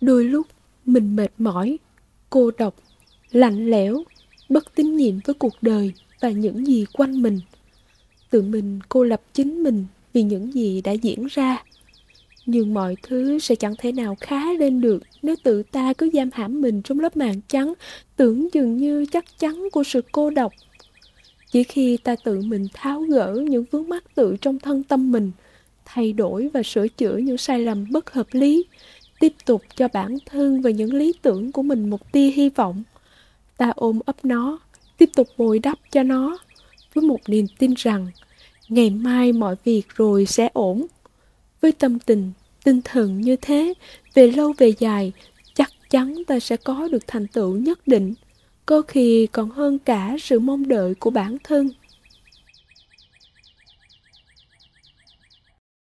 Đôi lúc mình mệt mỏi, cô độc, lạnh lẽo, bất tín nhiệm với cuộc đời và những gì quanh mình. Tự mình cô lập chính mình vì những gì đã diễn ra. Nhưng mọi thứ sẽ chẳng thể nào khá lên được nếu tự ta cứ giam hãm mình trong lớp màng trắng, tưởng dường như chắc chắn của sự cô độc. Chỉ khi ta tự mình tháo gỡ những vướng mắc tự trong thân tâm mình, thay đổi và sửa chữa những sai lầm bất hợp lý, tiếp tục cho bản thân và những lý tưởng của mình một tia hy vọng, ta ôm ấp nó, tiếp tục bồi đắp cho nó, với một niềm tin rằng ngày mai mọi việc rồi sẽ ổn. Với tâm tình, tinh thần như thế, về lâu về dài, chắc chắn ta sẽ có được thành tựu nhất định, có khi còn hơn cả sự mong đợi của bản thân.